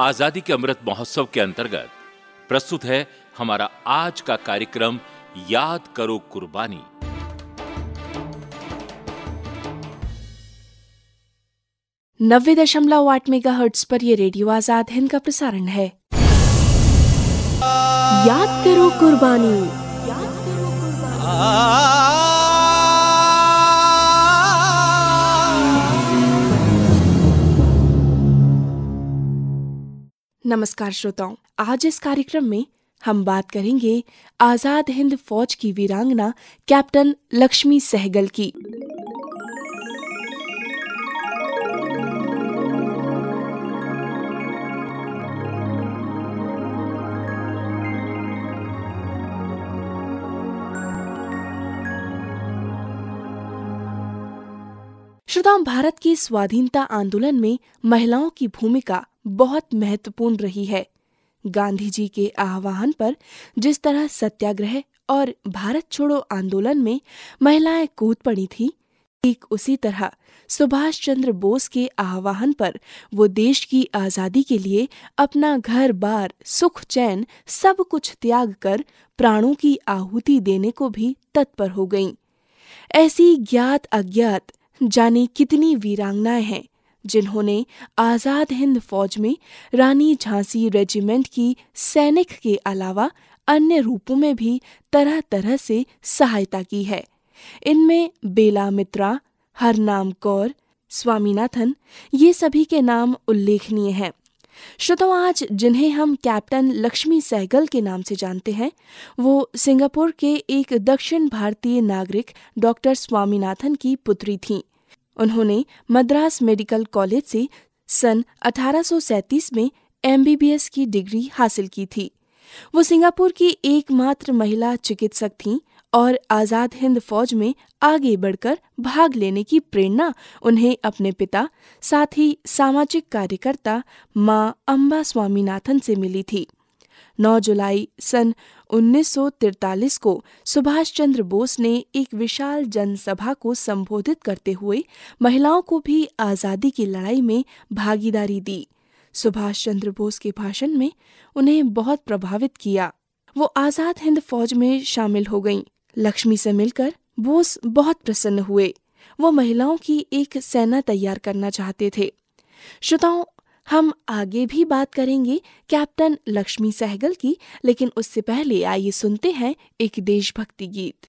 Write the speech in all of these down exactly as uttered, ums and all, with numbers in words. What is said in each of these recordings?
आजादी के अमृत महोत्सव के अंतर्गत प्रस्तुत है हमारा आज का कार्यक्रम याद करो कुर्बानी। नब्बे दशमलव आठ मेगा हर्ट्ज पर यह रेडियो आजाद हिंद का प्रसारण है। याद करो कुर्बानी, याद करो कुर्बानी। नमस्कार श्रोताओं, आज इस कार्यक्रम में हम बात करेंगे आजाद हिंद फौज की वीरांगना कैप्टन लक्ष्मी सहगल की। श्रोताओं, भारत के स्वाधीनता आंदोलन में महिलाओं की भूमिका बहुत महत्वपूर्ण रही है। गांधी जी के आह्वान पर जिस तरह सत्याग्रह और भारत छोड़ो आंदोलन में महिलाएं कूद पड़ी थी, ठीक उसी तरह सुभाष चंद्र बोस के आह्वान पर वो देश की आजादी के लिए अपना घर बार, सुख चैन सब कुछ त्याग कर प्राणों की आहुति देने को भी तत्पर हो गईं। ऐसी ज्ञात अज्ञात जाने कितनी वीरांगनाएं हैं जिन्होंने आजाद हिंद फौज में रानी झांसी रेजिमेंट की सैनिक के अलावा अन्य रूपों में भी तरह तरह से सहायता की है। इनमें बेला मित्रा, हरनाम कौर, स्वामीनाथन, ये सभी के नाम उल्लेखनीय हैं। श्रोताओं, आज जिन्हें हम कैप्टन लक्ष्मी सहगल के नाम से जानते हैं, वो सिंगापुर के एक दक्षिण भारतीय नागरिक डॉक्टर स्वामीनाथन की पुत्री थीं। उन्होंने मद्रास मेडिकल कॉलेज से सन अठारह सौ सैंतीस में एमबीबीएस की डिग्री हासिल की थी। वो सिंगापुर की एकमात्र महिला चिकित्सक थीं और आजाद हिंद फौज में आगे बढ़कर भाग लेने की प्रेरणा उन्हें अपने पिता, साथ ही सामाजिक कार्यकर्ता माँ अंबा स्वामीनाथन से मिली थी। नौ जुलाई सन उन्नीस सौ तैंतालीस को सुभाष चंद्र बोस ने एक विशाल जनसभा को संबोधित करते हुए महिलाओं को भी आजादी की लड़ाई में भागीदारी दी। सुभाष चंद्र बोस के भाषण में उन्हें बहुत प्रभावित किया। वो आजाद हिंद फौज में शामिल हो गईं। लक्ष्मी से मिलकर बोस बहुत प्रसन्न हुए। वो महिलाओं की एक सेना तैयार करना चाहते थे। श्रोताओं, हम आगे भी बात करेंगे कैप्टन लक्ष्मी सहगल की, लेकिन उससे पहले आइए सुनते हैं एक देशभक्ति गीत।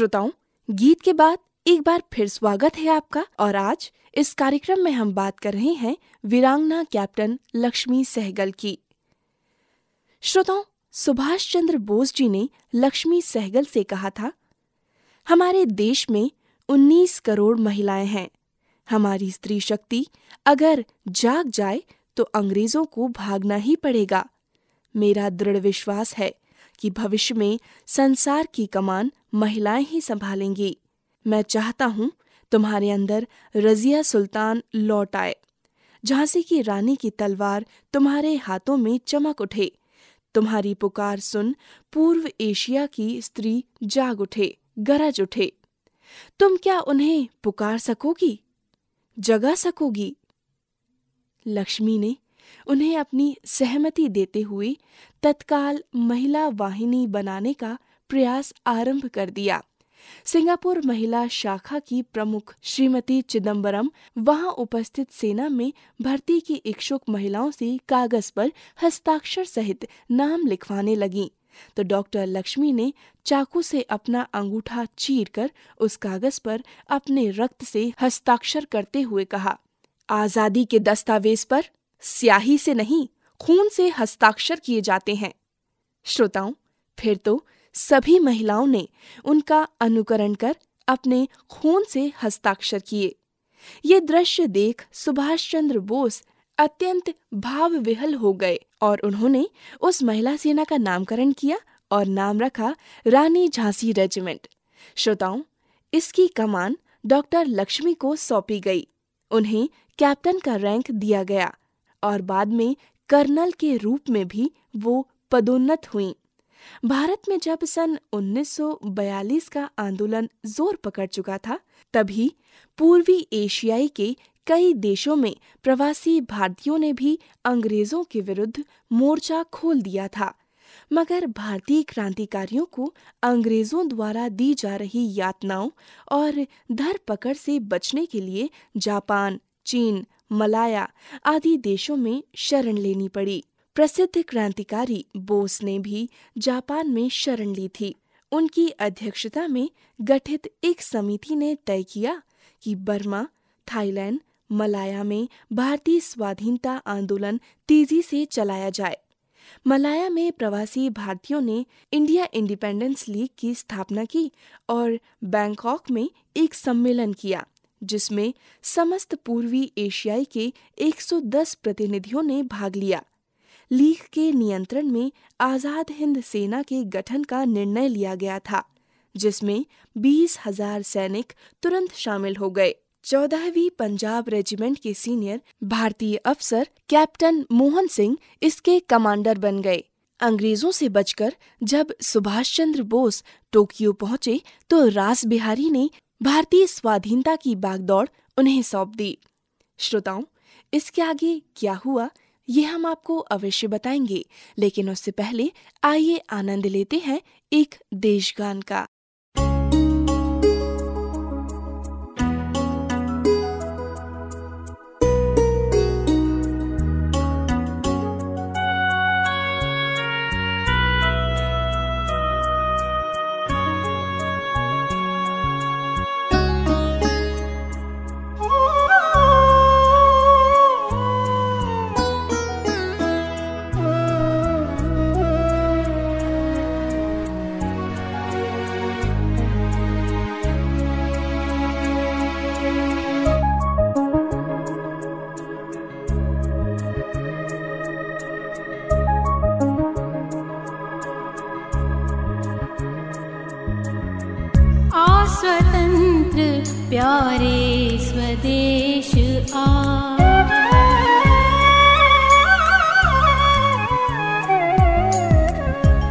श्रोताओं, गीत के बाद एक बार फिर स्वागत है आपका। और आज इस कार्यक्रम में हम बात कर रहे हैं वीरांगना कैप्टन लक्ष्मी सहगल की। श्रोताओं, सुभाष चंद्र बोस जी ने लक्ष्मी सहगल से कहा था, हमारे देश में उन्नीस करोड़ महिलाएं हैं। हमारी स्त्री शक्ति अगर जाग जाए तो अंग्रेजों को भागना ही पड़ेगा। मेरा दृढ़ विश्वास है कि भविष्य में संसार की कमान महिलाएं ही संभालेंगी। मैं चाहता हूँ तुम्हारे अंदर रजिया सुल्तान लौट आए, झांसी की रानी की तलवार तुम्हारे हाथों में चमक उठे, तुम्हारी पुकार सुन पूर्व एशिया की स्त्री जाग उठे, गरज उठे। तुम क्या उन्हें पुकार सकोगी, जगा सकोगी? लक्ष्मी ने उन्हें अपनी सहमति देते हुए तत्काल महिला वाहिनी बनाने का प्रयास आरंभ कर दिया। सिंगापुर महिला शाखा की प्रमुख श्रीमती चिदंबरम वहां उपस्थित सेना में भर्ती की इच्छुक महिलाओं से कागज पर हस्ताक्षर सहित नाम लिखवाने लगीं, तो डॉक्टर लक्ष्मी ने चाकू से अपना अंगूठा चीरकर उस कागज पर अपने रक्त से हस्ताक्षर करते हुए कहा, आजादी के दस्तावेज पर स्याही से नहीं, खून से हस्ताक्षर किए जाते हैं। श्रोताओं, फिर तो सभी महिलाओं ने उनका अनुकरण कर अपने खून से हस्ताक्षर किए। ये दृश्य देख सुभाष चंद्र बोस अत्यंत भाव विहल हो गए और उन्होंने उस महिला सेना का नामकरण किया और नाम रखा रानी झांसी रेजिमेंट। श्रोताओं, इसकी कमान डॉक्टर लक्ष्मी को सौंपी गई। उन्हें कैप्टन का रैंक दिया गया और बाद में कर्नल के रूप में भी वो पदोन्नत हुईं। भारत में जब सन उन्नीस सौ बयालीस का आंदोलन जोर पकड़ चुका था, तभी पूर्वी एशियाई के कई देशों में प्रवासी भारतीयों ने भी अंग्रेजों के विरुद्ध मोर्चा खोल दिया था, मगर भारतीय क्रांतिकारियों को अंग्रेजों द्वारा दी जा रही यातनाओं और धरपकड़ से बचने के लिए जापान, चीन, मलाया आदि देशों में शरण लेनी पड़ी। प्रसिद्ध क्रांतिकारी बोस ने भी जापान में शरण ली थी। उनकी अध्यक्षता में गठित एक समिति ने तय किया कि बर्मा, थाईलैंड, मलाया में भारतीय स्वाधीनता आंदोलन तेजी से चलाया जाए। मलाया में प्रवासी भारतीयों ने इंडिया इंडिपेंडेंस लीग की स्थापना की और बैंकॉक में एक सम्मेलन किया, जिसमें समस्त पूर्वी एशियाई के एक सौ दस प्रतिनिधियों ने भाग लिया। लीग के नियंत्रण में आजाद हिंद सेना के गठन का निर्णय लिया गया था, जिसमें बीस हज़ार सैनिक तुरंत शामिल हो गए। चौदहवीं पंजाब रेजिमेंट के सीनियर भारतीय अफसर कैप्टन मोहन सिंह इसके कमांडर बन गए। अंग्रेजों से बचकर जब सुभाष चंद्र बोस टोक्यो पहुंचे तो रास बिहारी ने भारतीय स्वाधीनता की बागडोर उन्हें सौंप दी। श्रोताओं, इसके आगे क्या हुआ ये हम आपको अवश्य बताएंगे, लेकिन उससे पहले आइए आनंद लेते हैं एक देशगान का। प्यारे स्वदेश आ,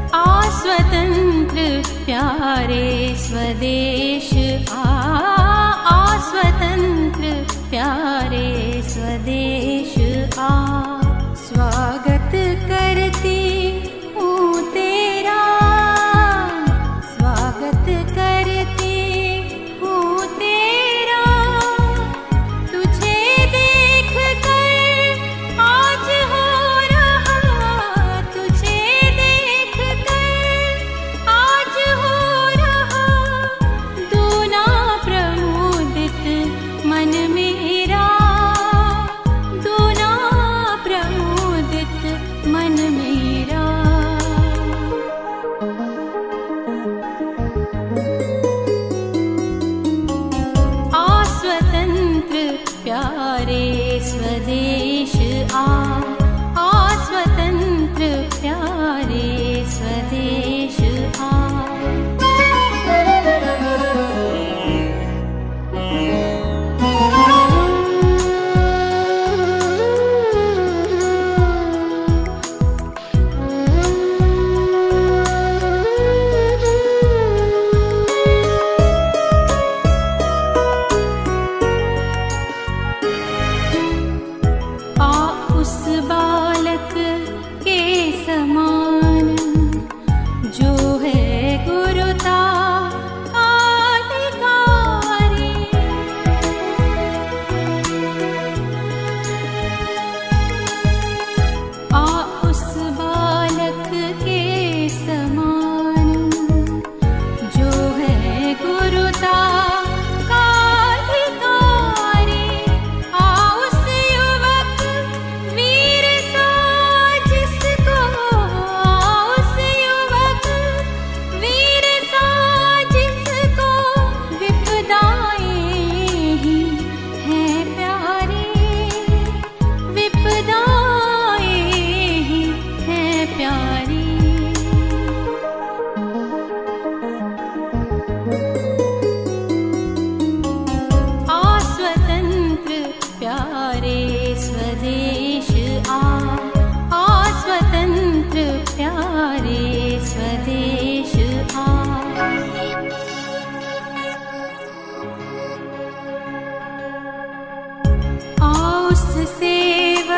आ स्वतंत्र प्यारे स्वदेश आ, आ स्वतंत्र प्यारे स्वदेश आ। स्वागत करती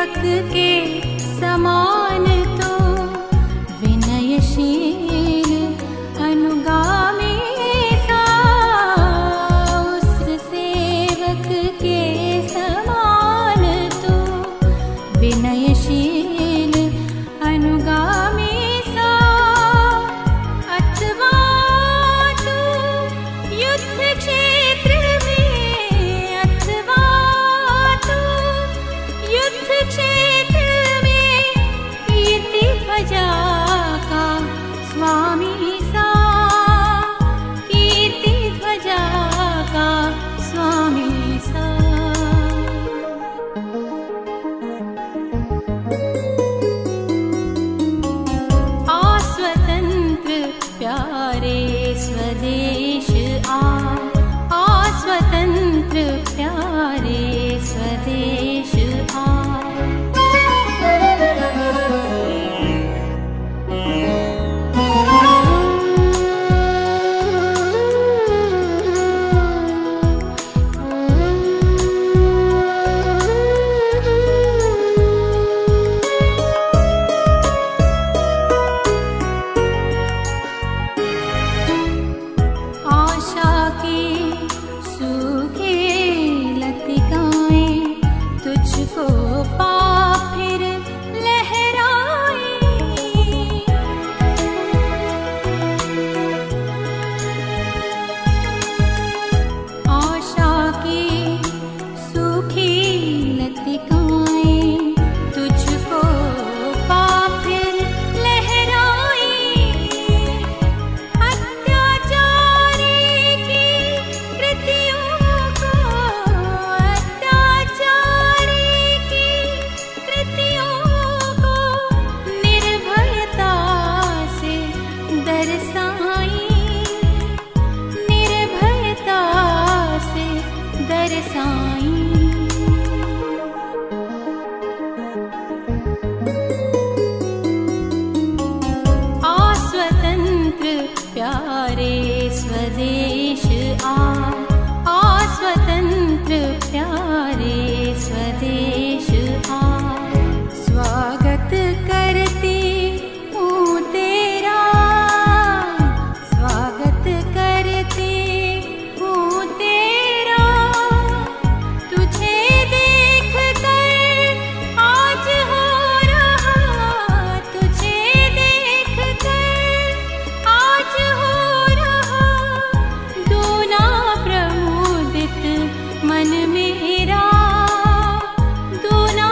वक्त के समान तो विनयशील अनुगामी था, उस सेवक के समान तो विनयशील अनुगामी था। अथवा तो युद्ध क्षेत्र में, अथवा तो युद्ध क्षेत्र में कीर्ति भजा का स्वामी सा, कीर्ति भजा का स्वामी सा। आ स्वतंत्र प्यारे स्वदेश आ, आ स्वतंत्र प्यारे स्वदेश आ। आशा की सूखे लतिकाएं तुझको पा फिर लहराई, आशा की सूखी लतिकाएं तुझको पा फिर लहराई। अत्याचारी की कृतियों को, अत्याचारी की कृतियों को निर्भयता से दर्शाई, निर्भयता से दर्शाई। आ स्वतंत्र प्यारे स्वदेश आ, आ स्वतंत्र प्यारे स्वदेश आ। स्वागत करती हूँ तेरा, स्वागत करती हूँ तेरा। तुझे देख कर आज हो रहा, तुझे देख कर आज हो रहा दूना प्रमुदित मन मेरा, दूना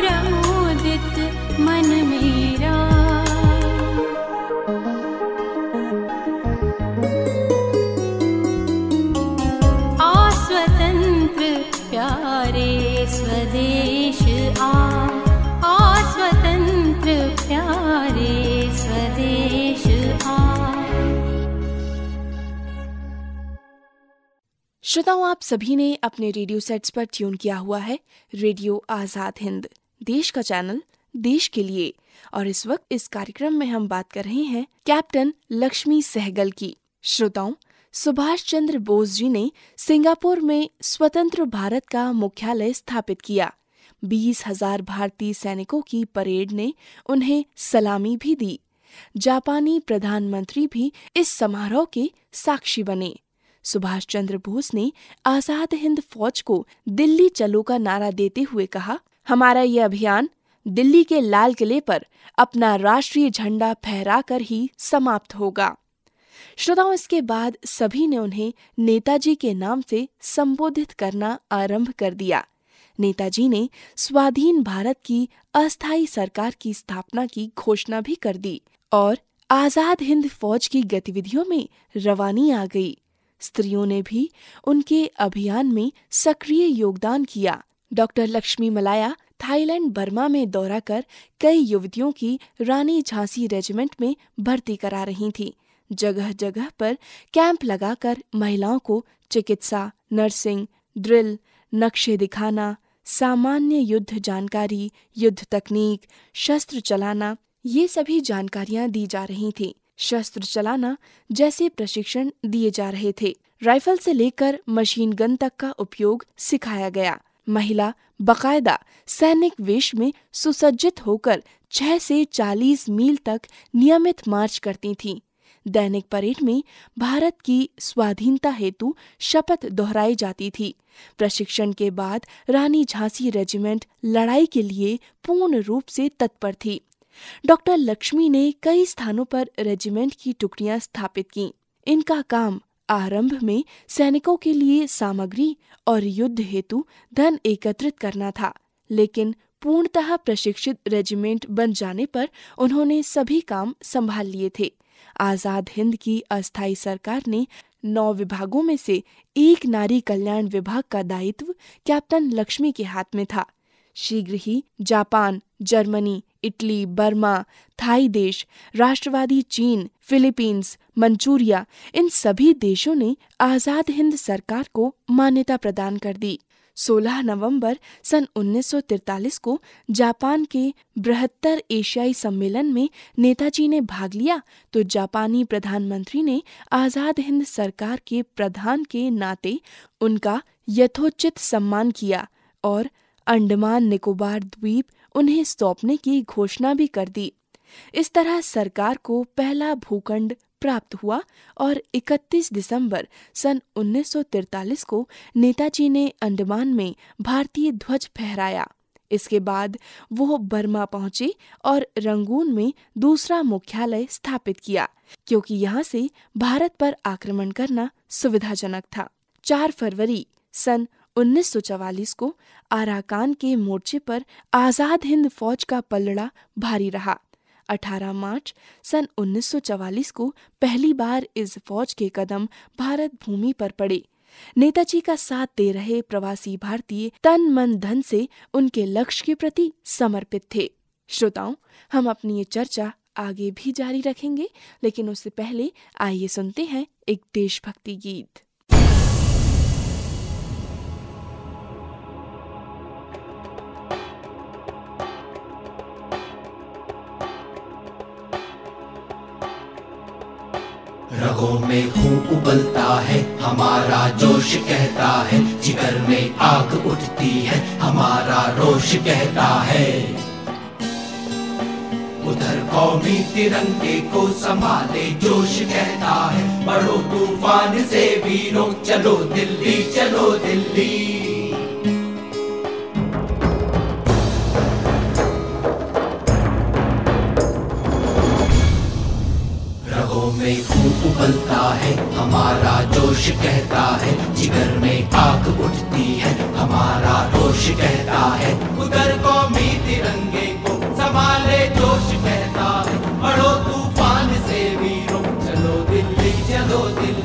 प्रमुदित मन मेरा। आ स्वतंत्र प्यारे स्वदेश आ, आ स्वतंत्र प्यारे स्वदेश आ। श्रोताओं, आप सभी ने अपने रेडियो सेट्स पर ट्यून किया हुआ है रेडियो आजाद हिंद, देश का चैनल, देश के लिए। और इस वक्त इस कार्यक्रम में हम बात कर रहे हैं कैप्टन लक्ष्मी सहगल की। श्रोताओं, सुभाष चंद्र बोस जी ने सिंगापुर में स्वतंत्र भारत का मुख्यालय स्थापित किया। बीस हजार भारतीय सैनिकों की परेड ने उन्हें सलामी भी दी। जापानी प्रधानमंत्री भी इस समारोह के साक्षी बने। सुभाष चंद्र बोस ने आजाद हिंद फौज को दिल्ली चलो का नारा देते हुए कहा, हमारा ये अभियान दिल्ली के लाल किले पर अपना राष्ट्रीय झंडा फहराकर ही समाप्त होगा। श्रोताओं, इसके बाद सभी ने उन्हें नेताजी के नाम से संबोधित करना आरंभ कर दिया। नेताजी ने स्वाधीन भारत की अस्थायी सरकार की स्थापना की घोषणा भी कर दी और आजाद हिंद फौज की गतिविधियों में रवानी आ गई। स्त्रियों ने भी उनके अभियान में सक्रिय योगदान किया। Doctor Lakshmi Malaya Thailand Burma में दौरा कर कई युवतियों की रानी झांसी रेजिमेंट में भर्ती करा रही थी। जगह जगह पर कैंप लगाकर महिलाओं को चिकित्सा, नर्सिंग, ड्रिल, नक्शे दिखाना, सामान्य युद्ध जानकारी, युद्ध तकनीक, शस्त्र चलाना, ये सभी जानकारियां दी जा रही थी। शस्त्र चलाना जैसे प्रशिक्षण दिए जा रहे थे। राइफल से लेकर मशीन गन तक का उपयोग सिखाया गया। महिला बाकायदा सैनिक वेश में सुसज्जित होकर छह से चालीस मील तक नियमित मार्च करती थीं। दैनिक परेड में भारत की स्वाधीनता हेतु शपथ दोहराई जाती थी। प्रशिक्षण के बाद रानी झांसी रेजिमेंट लड़ाई के लिए पूर्ण रूप से तत्पर थी। डॉक्टर लक्ष्मी ने कई स्थानों पर रेजिमेंट की टुकड़ियां स्थापित की। इनका काम आरंभ में सैनिकों के लिए सामग्री और युद्ध हेतु धन एकत्रित करना था, लेकिन पूर्णतः प्रशिक्षित रेजिमेंट बन जाने पर उन्होंने सभी काम संभाल लिए थे। आजाद हिंद की अस्थायी सरकार ने नौ विभागों में से एक नारी कल्याण विभाग का दायित्व कैप्टन लक्ष्मी के हाथ में था। शीघ्र ही Japan, Germany, Italy, Burma, Thai देश, राष्ट्रवादी चीन, फिलीपींस, मंचूरिया, इन सभी देशों ने आजाद हिंद सरकार को मान्यता प्रदान कर दी। सोलह नवंबर सन उन्नीस सौ तैंतालीस को जापान के बृहत्तर एशियाई सम्मेलन में नेताजी ने भाग लिया तो जापानी प्रधानमंत्री ने आजाद हिंद सरकार के प्रधान के नाते उनका यथोचित सम्मान किया और अंडमान निकोबार द्वीप उन्हें सौंपने की घोषणा भी कर दी। इस तरह सरकार को पहला भूखंड प्राप्त हुआ और इकतीस दिसंबर सन उन्नीस सौ तैंतालीस को नेताजी ने अंडमान में भारतीय ध्वज फहराया। इसके बाद वो बर्मा पहुंचे और रंगून में दूसरा मुख्यालय स्थापित किया, क्योंकि यहाँ से भारत पर आक्रमण करना सुविधाजनक था। चार फरवरी सन उन्नीस सौ चवालीस को आराकान के मोर्चे पर आजाद हिंद फौज का पलड़ा भारी रहा। अठारह मार्च सन उन्नीस सौ चवालीस को पहली बार इस फौज के कदम भारत भूमि पर पड़े। नेताजी का साथ दे रहे प्रवासी भारतीय तन मन धन से उनके लक्ष्य के प्रति समर्पित थे। श्रोताओं, हम अपनी ये चर्चा आगे भी जारी रखेंगे, लेकिन उससे पहले आइए सुनते हैं एक देशभक्ति गीत। रगों में खून उबलता है, हमारा जोश कहता है, जिगर में आग उठती है, हमारा रोश कहता है। उधर कौमी तिरंगे को संभाले जोश कहता है, बड़ो तूफान से वीरों चलो दिल्ली, चलो दिल्ली। में खूब उबलता है, हमारा जोश कहता है, जिगर में आग उठती है, हमारा रोश कहता है। उधर कौमी तिरंगे को संभाले जोश कहता है, बड़ो तूफान से वीरों चलो दिल्ली, चलो दिल्ली।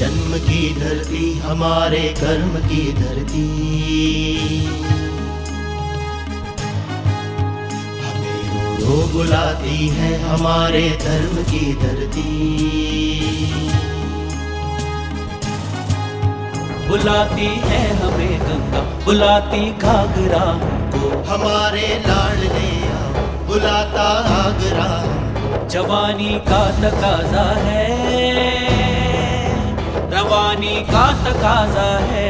जन्म की धरती हमारे कर्म की धरती, हमें रो रो बुलाती है हमारे धर्म की धरती। बुलाती है हमें गंगा, बुलाती घाघरा को, हमारे लाडले बुलाता आगरा। जवानी का तकाजा है, जवानी का तकाजा है,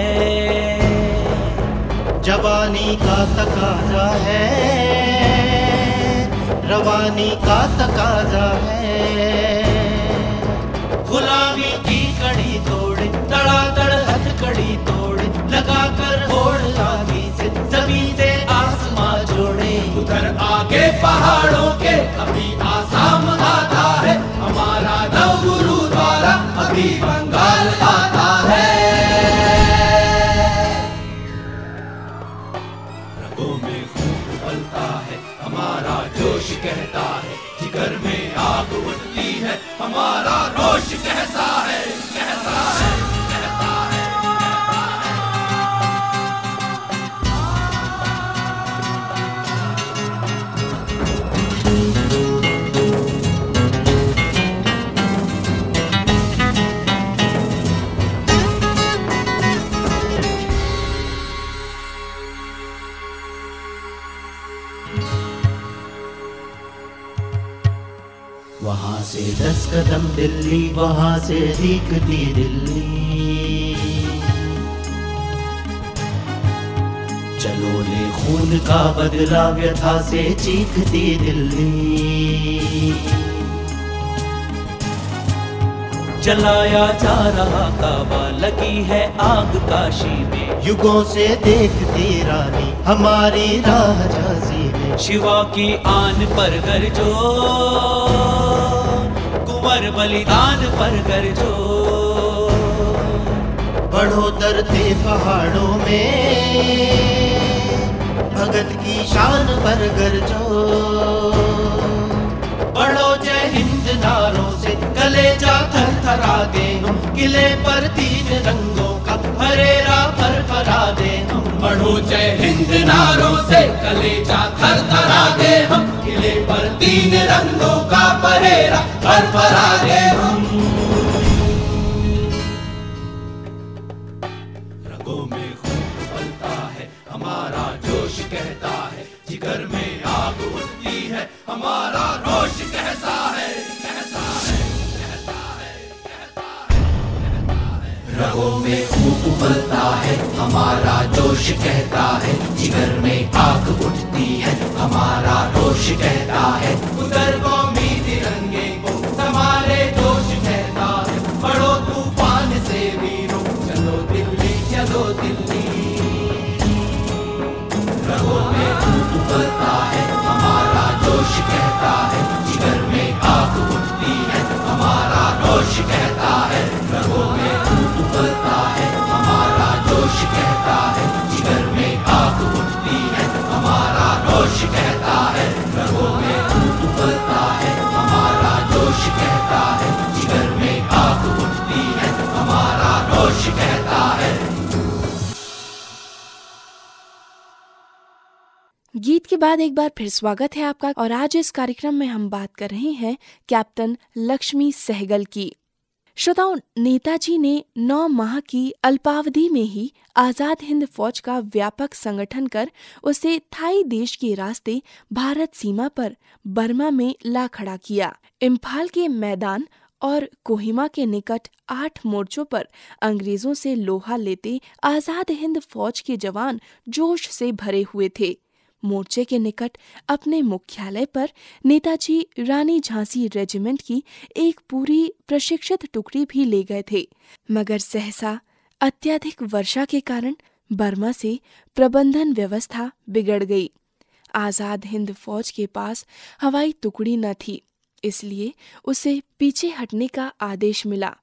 जवानी का तकाजा है, रवानी का तकाजा है। गुलामी की कड़ी तोड़े, तड़ातड़ हथकड़ी तोड़े, लगाकर होड़ लागी से जमीन से आसमां जोड़े। उधर आगे पहाड़ों के अभी आसाम आता है, हमारा नव गुरु द्वारा अभी बंगाल आता है। रगों में खून उबलता है, हमारा जोश कहता है, जिगर में आग उठती है, हमारा रोश कहता है, कहता है, कहता है, कहता है। वहाँ से दस कदम दिल्ली, वहाँ से दिखती दिल्ली। चलो ले खून का बदला, व्यथा से चीखती दिल्ली। जलाया जा रहा काबा, लगी है आग काशी में। युगों से देखती रानी हमारी राह झांसी में। शिवा की आन पर गरजो, बलिदान पर गरजो। बढ़ो दर्दे पहाड़ों में, भगत की शान पर गरजो। बढ़ो जय हिंद नारों से, कलेजा थरथरा दे हम। किले पर तीन रंगों का फरेरा फरफरा दे हम। बढ़ो जय हिंद नारों से, कलेजा थरथरा दे हम। किले पर तीन रंगों का फरेरा फरफरा दे हम। रगों में खून उबलता है, हमारा जोश कहता है। जिगर में आग उठती है, हमारा रोश कहता है। रगों में खूब उबलता है, हमारा जोश कहता है। जिगर में आग उठती है, हमारा रोश कहता है। उधर कौमी तिरंगे को संभाले जोश कहता है। पढ़ो तूफान से वीरों, चलो दिल्ली, चलो दिल्ली। रगों में खूब उबलता है, हमारा जोश कहता है। जिगर में आग उठती है, हमारा रोश कहता है। रगों में उबलता है, हमारा जोश कहता है। जिगर में आग उठती है, हमारा रोश कहता है। रगों में खून उबलता है, हमारा जोश कहता है। जिगर में आग उठती है, हमारा रोश कहता है। गीत के बाद एक बार फिर स्वागत है आपका, और आज इस कार्यक्रम में हम बात कर रहे हैं कैप्टन लक्ष्मी सहगल की। श्रोताओं, नेताजी ने नौ माह की अल्पावधि में ही आजाद हिंद फौज का व्यापक संगठन कर उसे थाई देश के रास्ते भारत सीमा पर बर्मा में ला खड़ा किया। इम्फाल के मैदान और कोहिमा के निकट आठ मोर्चों पर अंग्रेजों से लोहा लेते आजाद हिंद फौज के जवान जोश से भरे हुए थे। मोर्चे के निकट अपने मुख्यालय पर नेताजी रानी झांसी रेजिमेंट की एक पूरी प्रशिक्षित टुकड़ी भी ले गए थे, मगर सहसा अत्यधिक वर्षा के कारण बर्मा से प्रबंधन व्यवस्था बिगड़ गई। आजाद हिंद फौज के पास हवाई टुकड़ी न थी, इसलिए उसे पीछे हटने का आदेश मिला।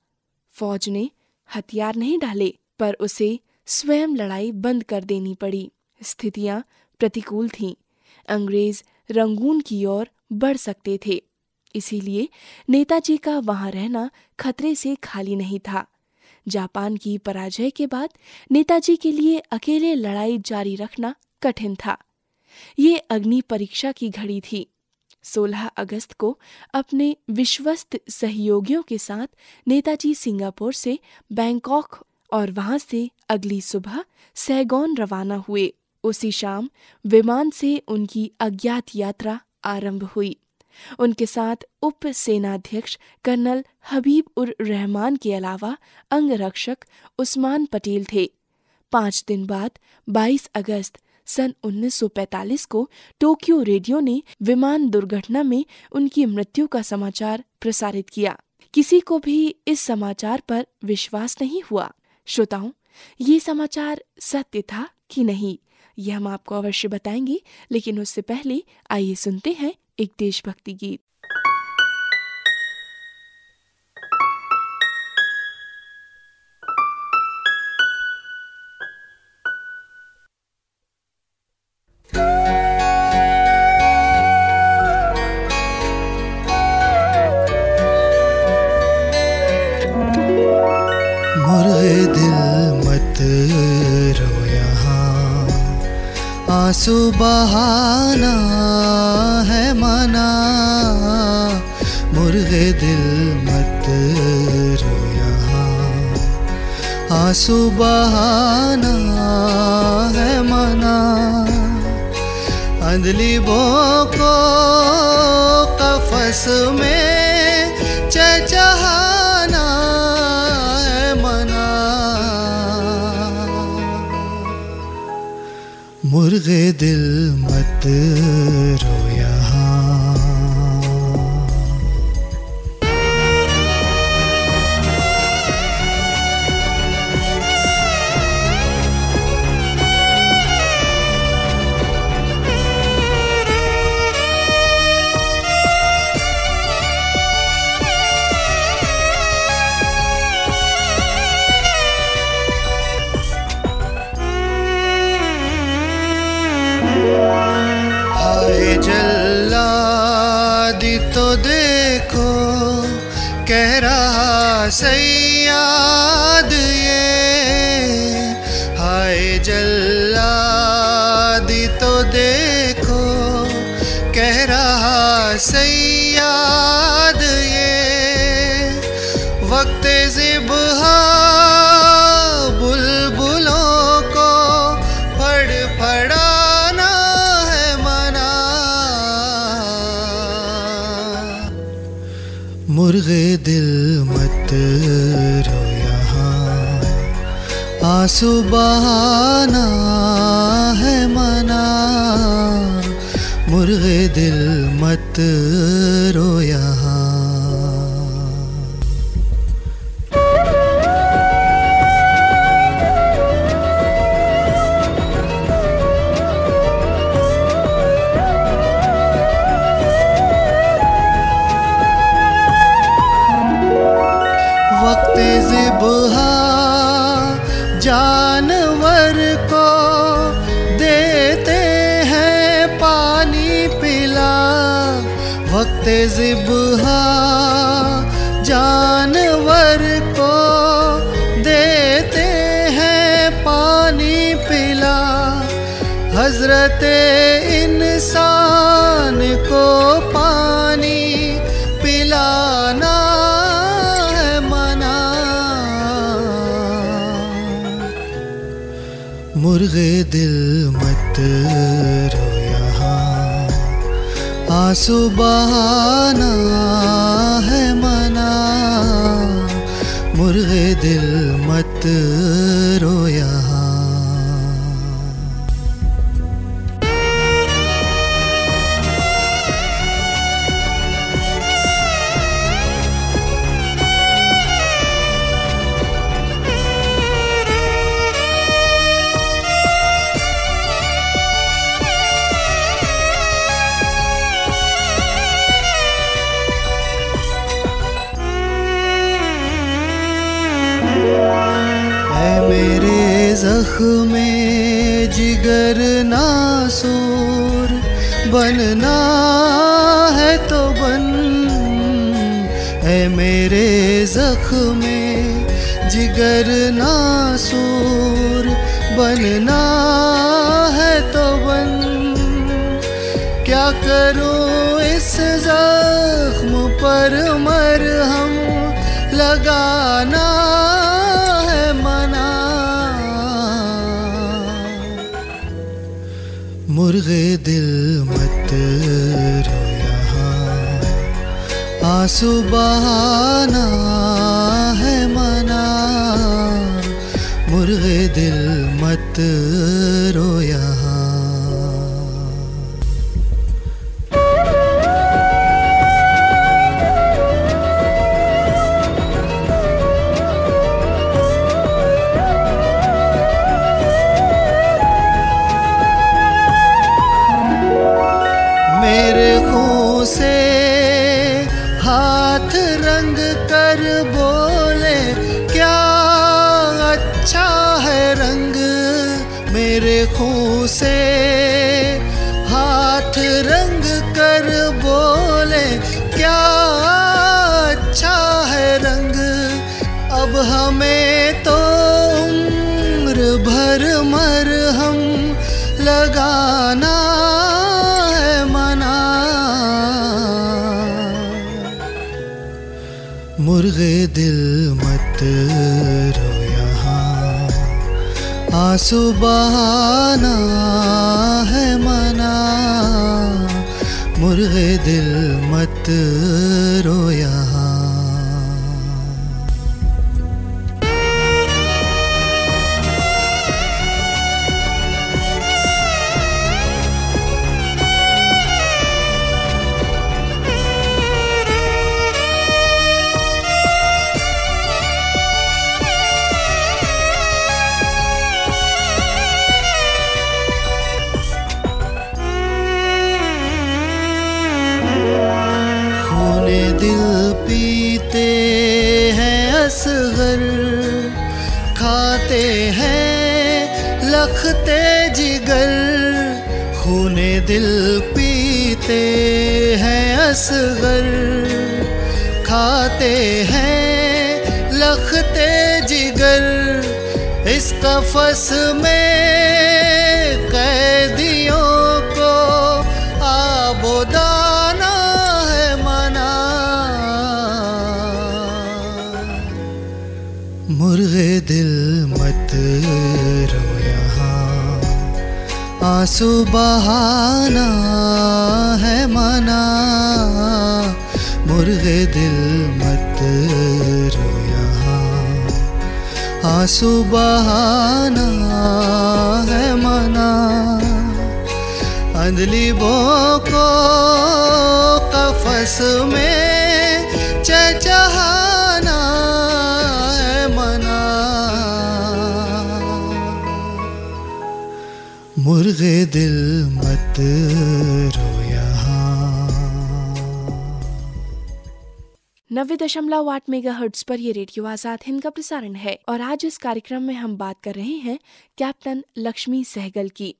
फौज ने हथियार नहीं डाले, पर उसे स्वयं लड़ाई बंद कर देनी पड़ी। स्थितियां प्रतिकूल थीं। अंग्रेज रंगून की ओर बढ़ सकते थे, इसीलिए नेताजी का वहां रहना खतरे से खाली नहीं था। जापान की पराजय के बाद नेताजी के लिए अकेले लड़ाई जारी रखना कठिन था। ये अग्नि परीक्षा की घड़ी थी। सोलह अगस्त को अपने विश्वस्त सहयोगियों के साथ नेताजी सिंगापुर से बैंकॉक और वहां से अगली सुबह सैगोन रवाना हुए। उसी शाम विमान से उनकी अज्ञात यात्रा आरंभ हुई। उनके साथ उप सेनाध्यक्ष कर्नल हबीब उर रहमान के अलावा अंगरक्षक उस्मान पटेल थे। पाँच दिन बाद बाईस अगस्त सन उन्नीस सौ पैंतालीस को टोक्यो रेडियो ने विमान दुर्घटना में उनकी मृत्यु का समाचार प्रसारित किया। किसी को भी इस समाचार पर विश्वास नहीं हुआ। श्रोताओं, ये समाचार सत्य था कि नहीं, यह हम आपको अवश्य बताएंगे, लेकिन उससे पहले आइए सुनते हैं एक देशभक्ति गीत। आंसू बहाना है मना, मुर्गे दिल मत रो यहाँ। आंसू बहाना है मना, मंजलिबों को कफस में चहचहाना है मना, मुर्गे दिल मत रो यहाँ। कह रहा सैयाद ये, हाय जल्लाद तो देखो, कह रहा सैयाद ये, वक्त ज़िबहा बुलबुलों को फड़फड़ाना है मना, मुर्गे दिल मत रो यहाँ, आंसू बहाना है मना, मुर्गे दिल मत रो यहाँ। जानवर को देते हैं पानी पिला, वक्त ज़िबहा जानवर को देते हैं पानी पिला, हजरत इंसान को पानी पिलाना मुर्गे दिल मत रो यहाँ, आंसू बहाना है मना, मुर्गे दिल मत रो यहाँ। ज़ख्मे जिगर नासूर बनना है तो बन, है मेरे ज़ख्मे जिगर नासूर बनना है तो बन, क्या करूँ इस ज़ख्म पर मरहम लगाना है मना, मुर्गे दिल मत रो यहाँ, आंसू बहाना है मना, मुर्गे दिल मत रो यहाँ। खून से हाथ रंग कर बोले क्या अच्छा है रंग, अब हमें तो उम्र भर मरहम लगाना है मना, मुर्गे दिल मत रो यहाँ, आंसू बहाना है मना, मुर्गे दिल मत रो यहाँ। खाते हैं लखते जिगर खूने दिल पीते हैं असगर, खाते हैं लखते जिगर इस कफस में कैदियों को आबोदा मुर्गे दिल मत रो यहाँ, आंसू बहाना है मना। मुर्गे दिल मत रो यहाँ, आंसू बहाना है मना। अंधलिबों को कफस में चहचहाना मुर्गे दिल मत रो यहाँ। नब्बे दशमलव आठ मेगा हर्ट्ज पर ये रेडियो आजाद हिंद का प्रसारण है और आज इस कार्यक्रम में हम बात कर रहे हैं कैप्टन लक्ष्मी सहगल की।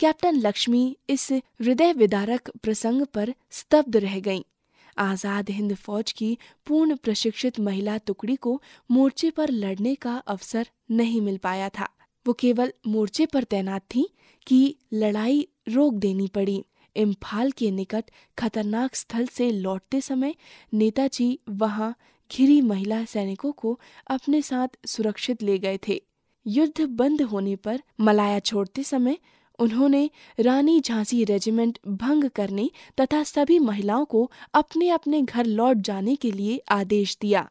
कैप्टन लक्ष्मी इस हृदय विदारक प्रसंग पर स्तब्ध रह गईं। आजाद हिंद फौज की पूर्ण प्रशिक्षित महिला टुकड़ी को मोर्चे पर लड़ने का अवसर नहीं मिल पाया था। वो केवल मोर्चे पर तैनात थी कि लड़ाई रोक देनी पड़ी। इम्फाल के निकट खतरनाक स्थल से लौटते समय नेताजी वहां घिरी महिला सैनिकों को अपने साथ सुरक्षित ले गए थे। युद्ध बंद होने पर मलाया छोड़ते समय उन्होंने रानी झांसी रेजिमेंट भंग करने तथा सभी महिलाओं को अपने अपने घर लौट जाने के लिए आदेश दिया।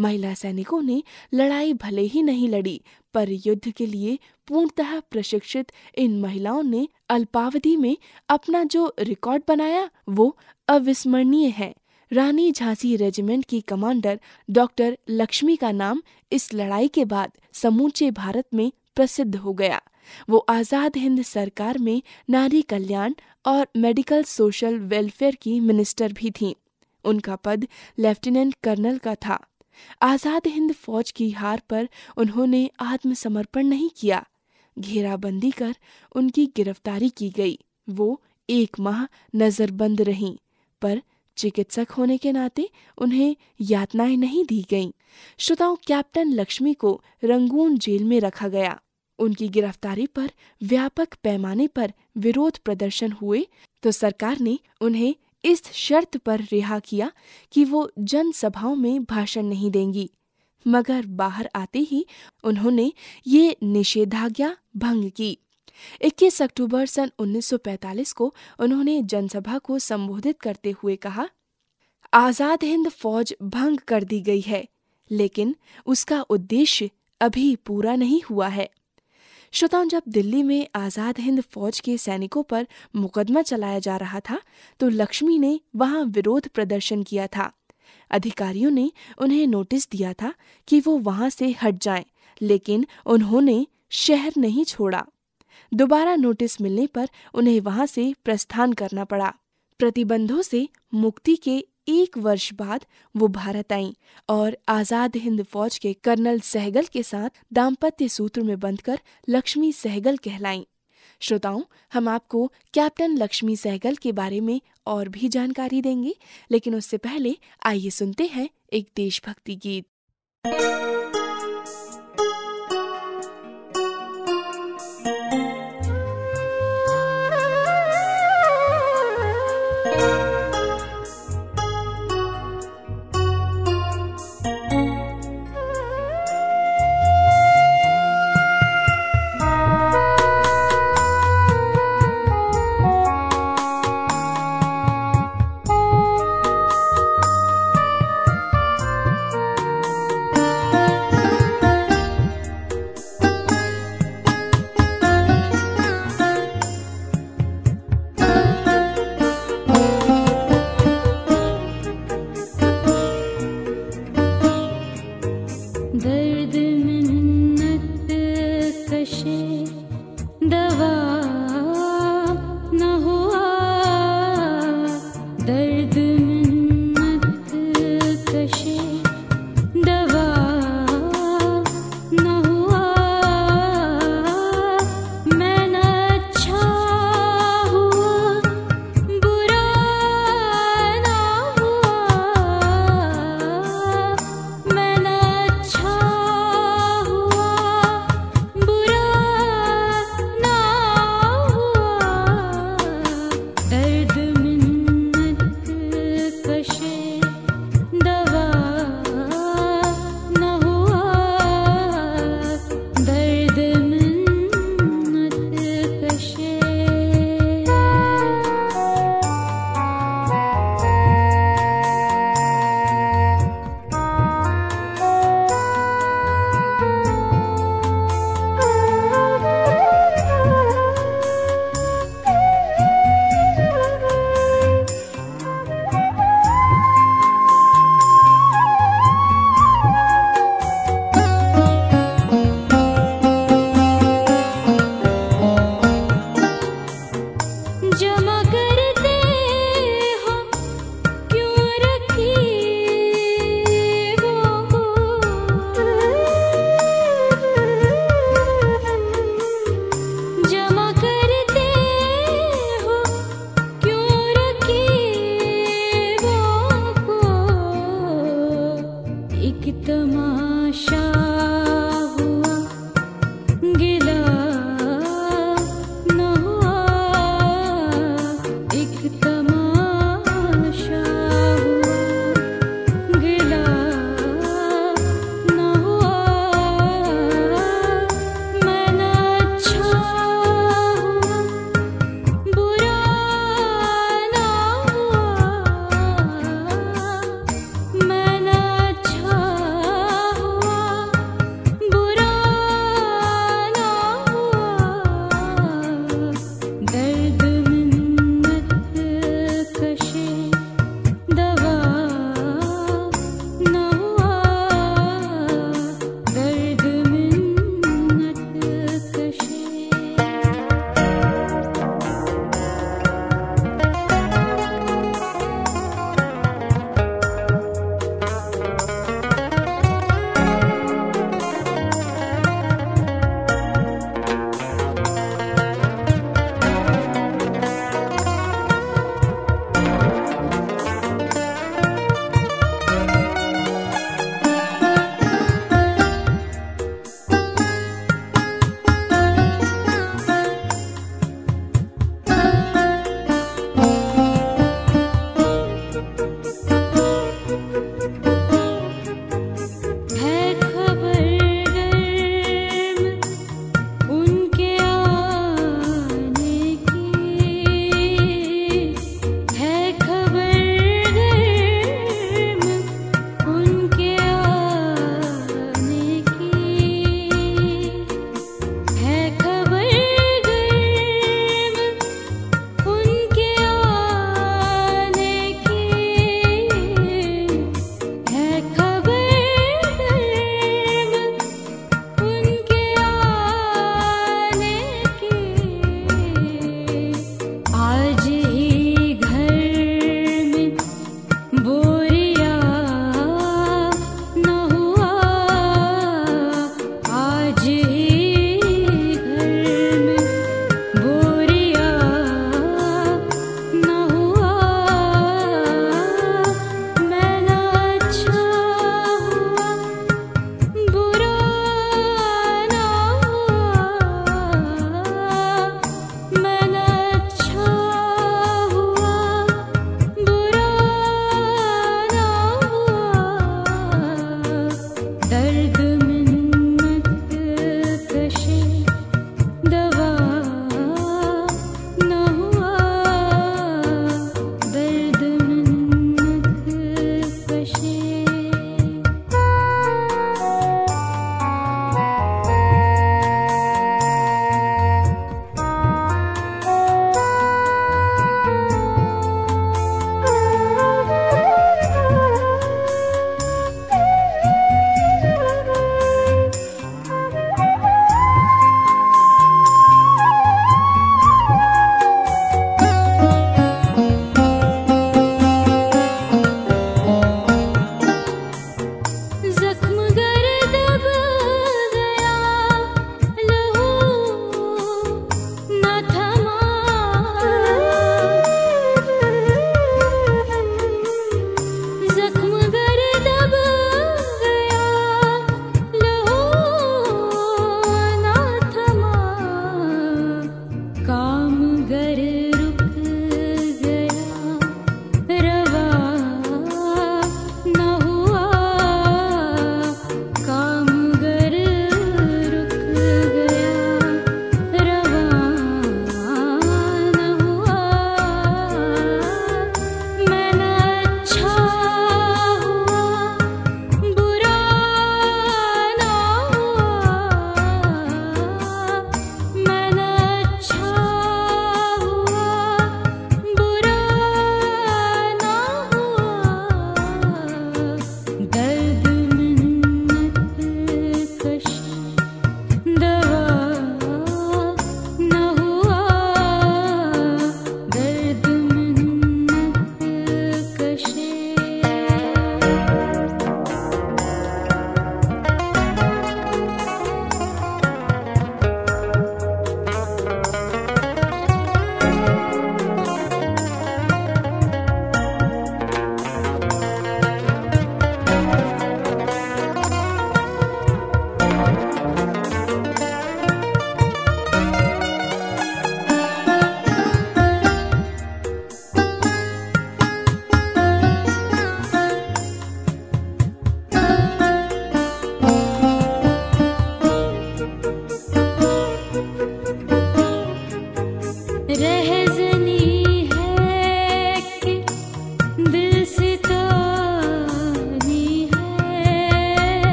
महिला सैनिकों ने लड़ाई भले ही नहीं लड़ी पर युद्ध के लिए पूर्णतः प्रशिक्षित इन महिलाओं ने अल्पावधि में अपना जो रिकॉर्ड बनाया वो अविस्मरणीय है। रानी झांसी रेजिमेंट की कमांडर डॉक्टर लक्ष्मी का नाम इस लड़ाई के बाद समूचे भारत में प्रसिद्ध हो गया। वो आजाद हिंद सरकार में नारी कल्याण और मेडिकल सोशल वेलफेयर की मिनिस्टर भी थीं। उनका पद लेफ्टिनेंट कर्नल का था। आजाद हिंद फौज की हार पर उन्होंने आत्मसमर्पण नहीं किया। घेराबंदी कर उनकी गिरफ्तारी की गई। वो एक माह नजरबंद रहीं पर चिकित्सक होने के नाते उन्हें यातनाएं नहीं दी गईं। श्रोताओं, कैप्टन लक्ष्मी को रंगून जेल में रखा गया। उनकी गिरफ्तारी पर व्यापक पैमाने पर विरोध प्रदर्शन हुए तो सरकार ने उन्हें इस शर्त पर रिहा किया कि वो जनसभाओं में भाषण नहीं देंगी, मगर बाहर आते ही उन्होंने ये निषेधाज्ञा भंग की। इक्कीस अक्टूबर सन उन्नीस सौ पैंतालीस को उन्होंने जनसभा को संबोधित करते हुए कहा, आजाद हिंद फौज भंग कर दी गई है लेकिन उसका उद्देश्य अभी पूरा नहीं हुआ है। श्रोताओं, जब दिल्ली में आजाद हिंद फौज के सैनिकों पर मुकदमा चलाया जा रहा था तो लक्ष्मी ने वहां विरोध प्रदर्शन किया था। अधिकारियों ने उन्हें नोटिस दिया था कि वो वहां से हट जाएं, लेकिन उन्होंने शहर नहीं छोड़ा। दोबारा नोटिस मिलने पर उन्हें वहां से प्रस्थान करना पड़ा। प्रतिबंधों से मुक्ति के एक वर्ष बाद वो भारत आईं और आजाद हिंद फौज के कर्नल सहगल के साथ दाम्पत्य सूत्र में बंधकर लक्ष्मी सहगल कहलाईं। श्रोताओं, हम आपको कैप्टन लक्ष्मी सहगल के बारे में और भी जानकारी देंगे, लेकिन उससे पहले आइए सुनते हैं एक देशभक्ति गीत।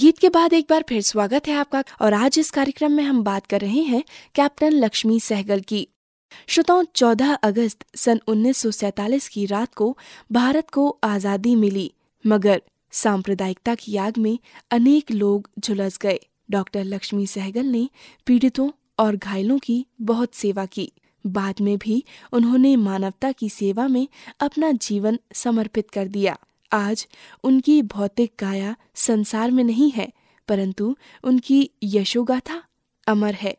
गीत के बाद एक बार फिर स्वागत है आपका और आज इस कार्यक्रम में हम बात कर रहे हैं कैप्टन लक्ष्मी सहगल की। श्रोताओं, चौदह अगस्त सन उन्नीस सौ सैंतालीस की रात को भारत को आजादी मिली, मगर सांप्रदायिकता की आग में अनेक लोग झुलस गए। डॉक्टर लक्ष्मी सहगल ने पीड़ितों और घायलों की बहुत सेवा की। बाद में भी उन्होंने मानवता की सेवा में अपना जीवन समर्पित कर दिया। आज उनकी भौतिक काया संसार में नहीं है, परंतु उनकी यशोगाथा अमर है।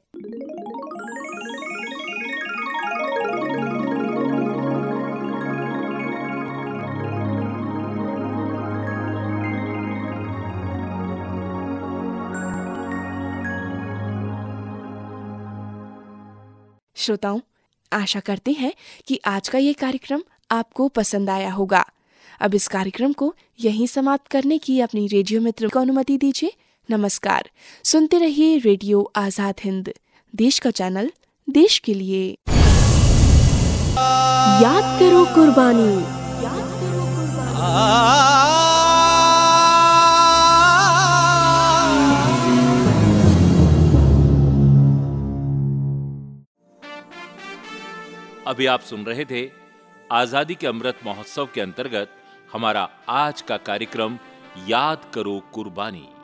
श्रोताओं, आशा करते हैं कि आज का ये कार्यक्रम आपको पसंद आया होगा। अब इस कार्यक्रम को यहीं समाप्त करने की अपनी रेडियो मित्र को अनुमति दीजिए। नमस्कार, सुनते रहिए रेडियो आजाद हिंद, देश का चैनल, देश के लिए। याद करो कुर्बानी, याद करो कुर्बानी। अभी आप सुन रहे थे आजादी के अमृत महोत्सव के अंतर्गत हमारा आज का कार्यक्रम याद करो कुर्बानी।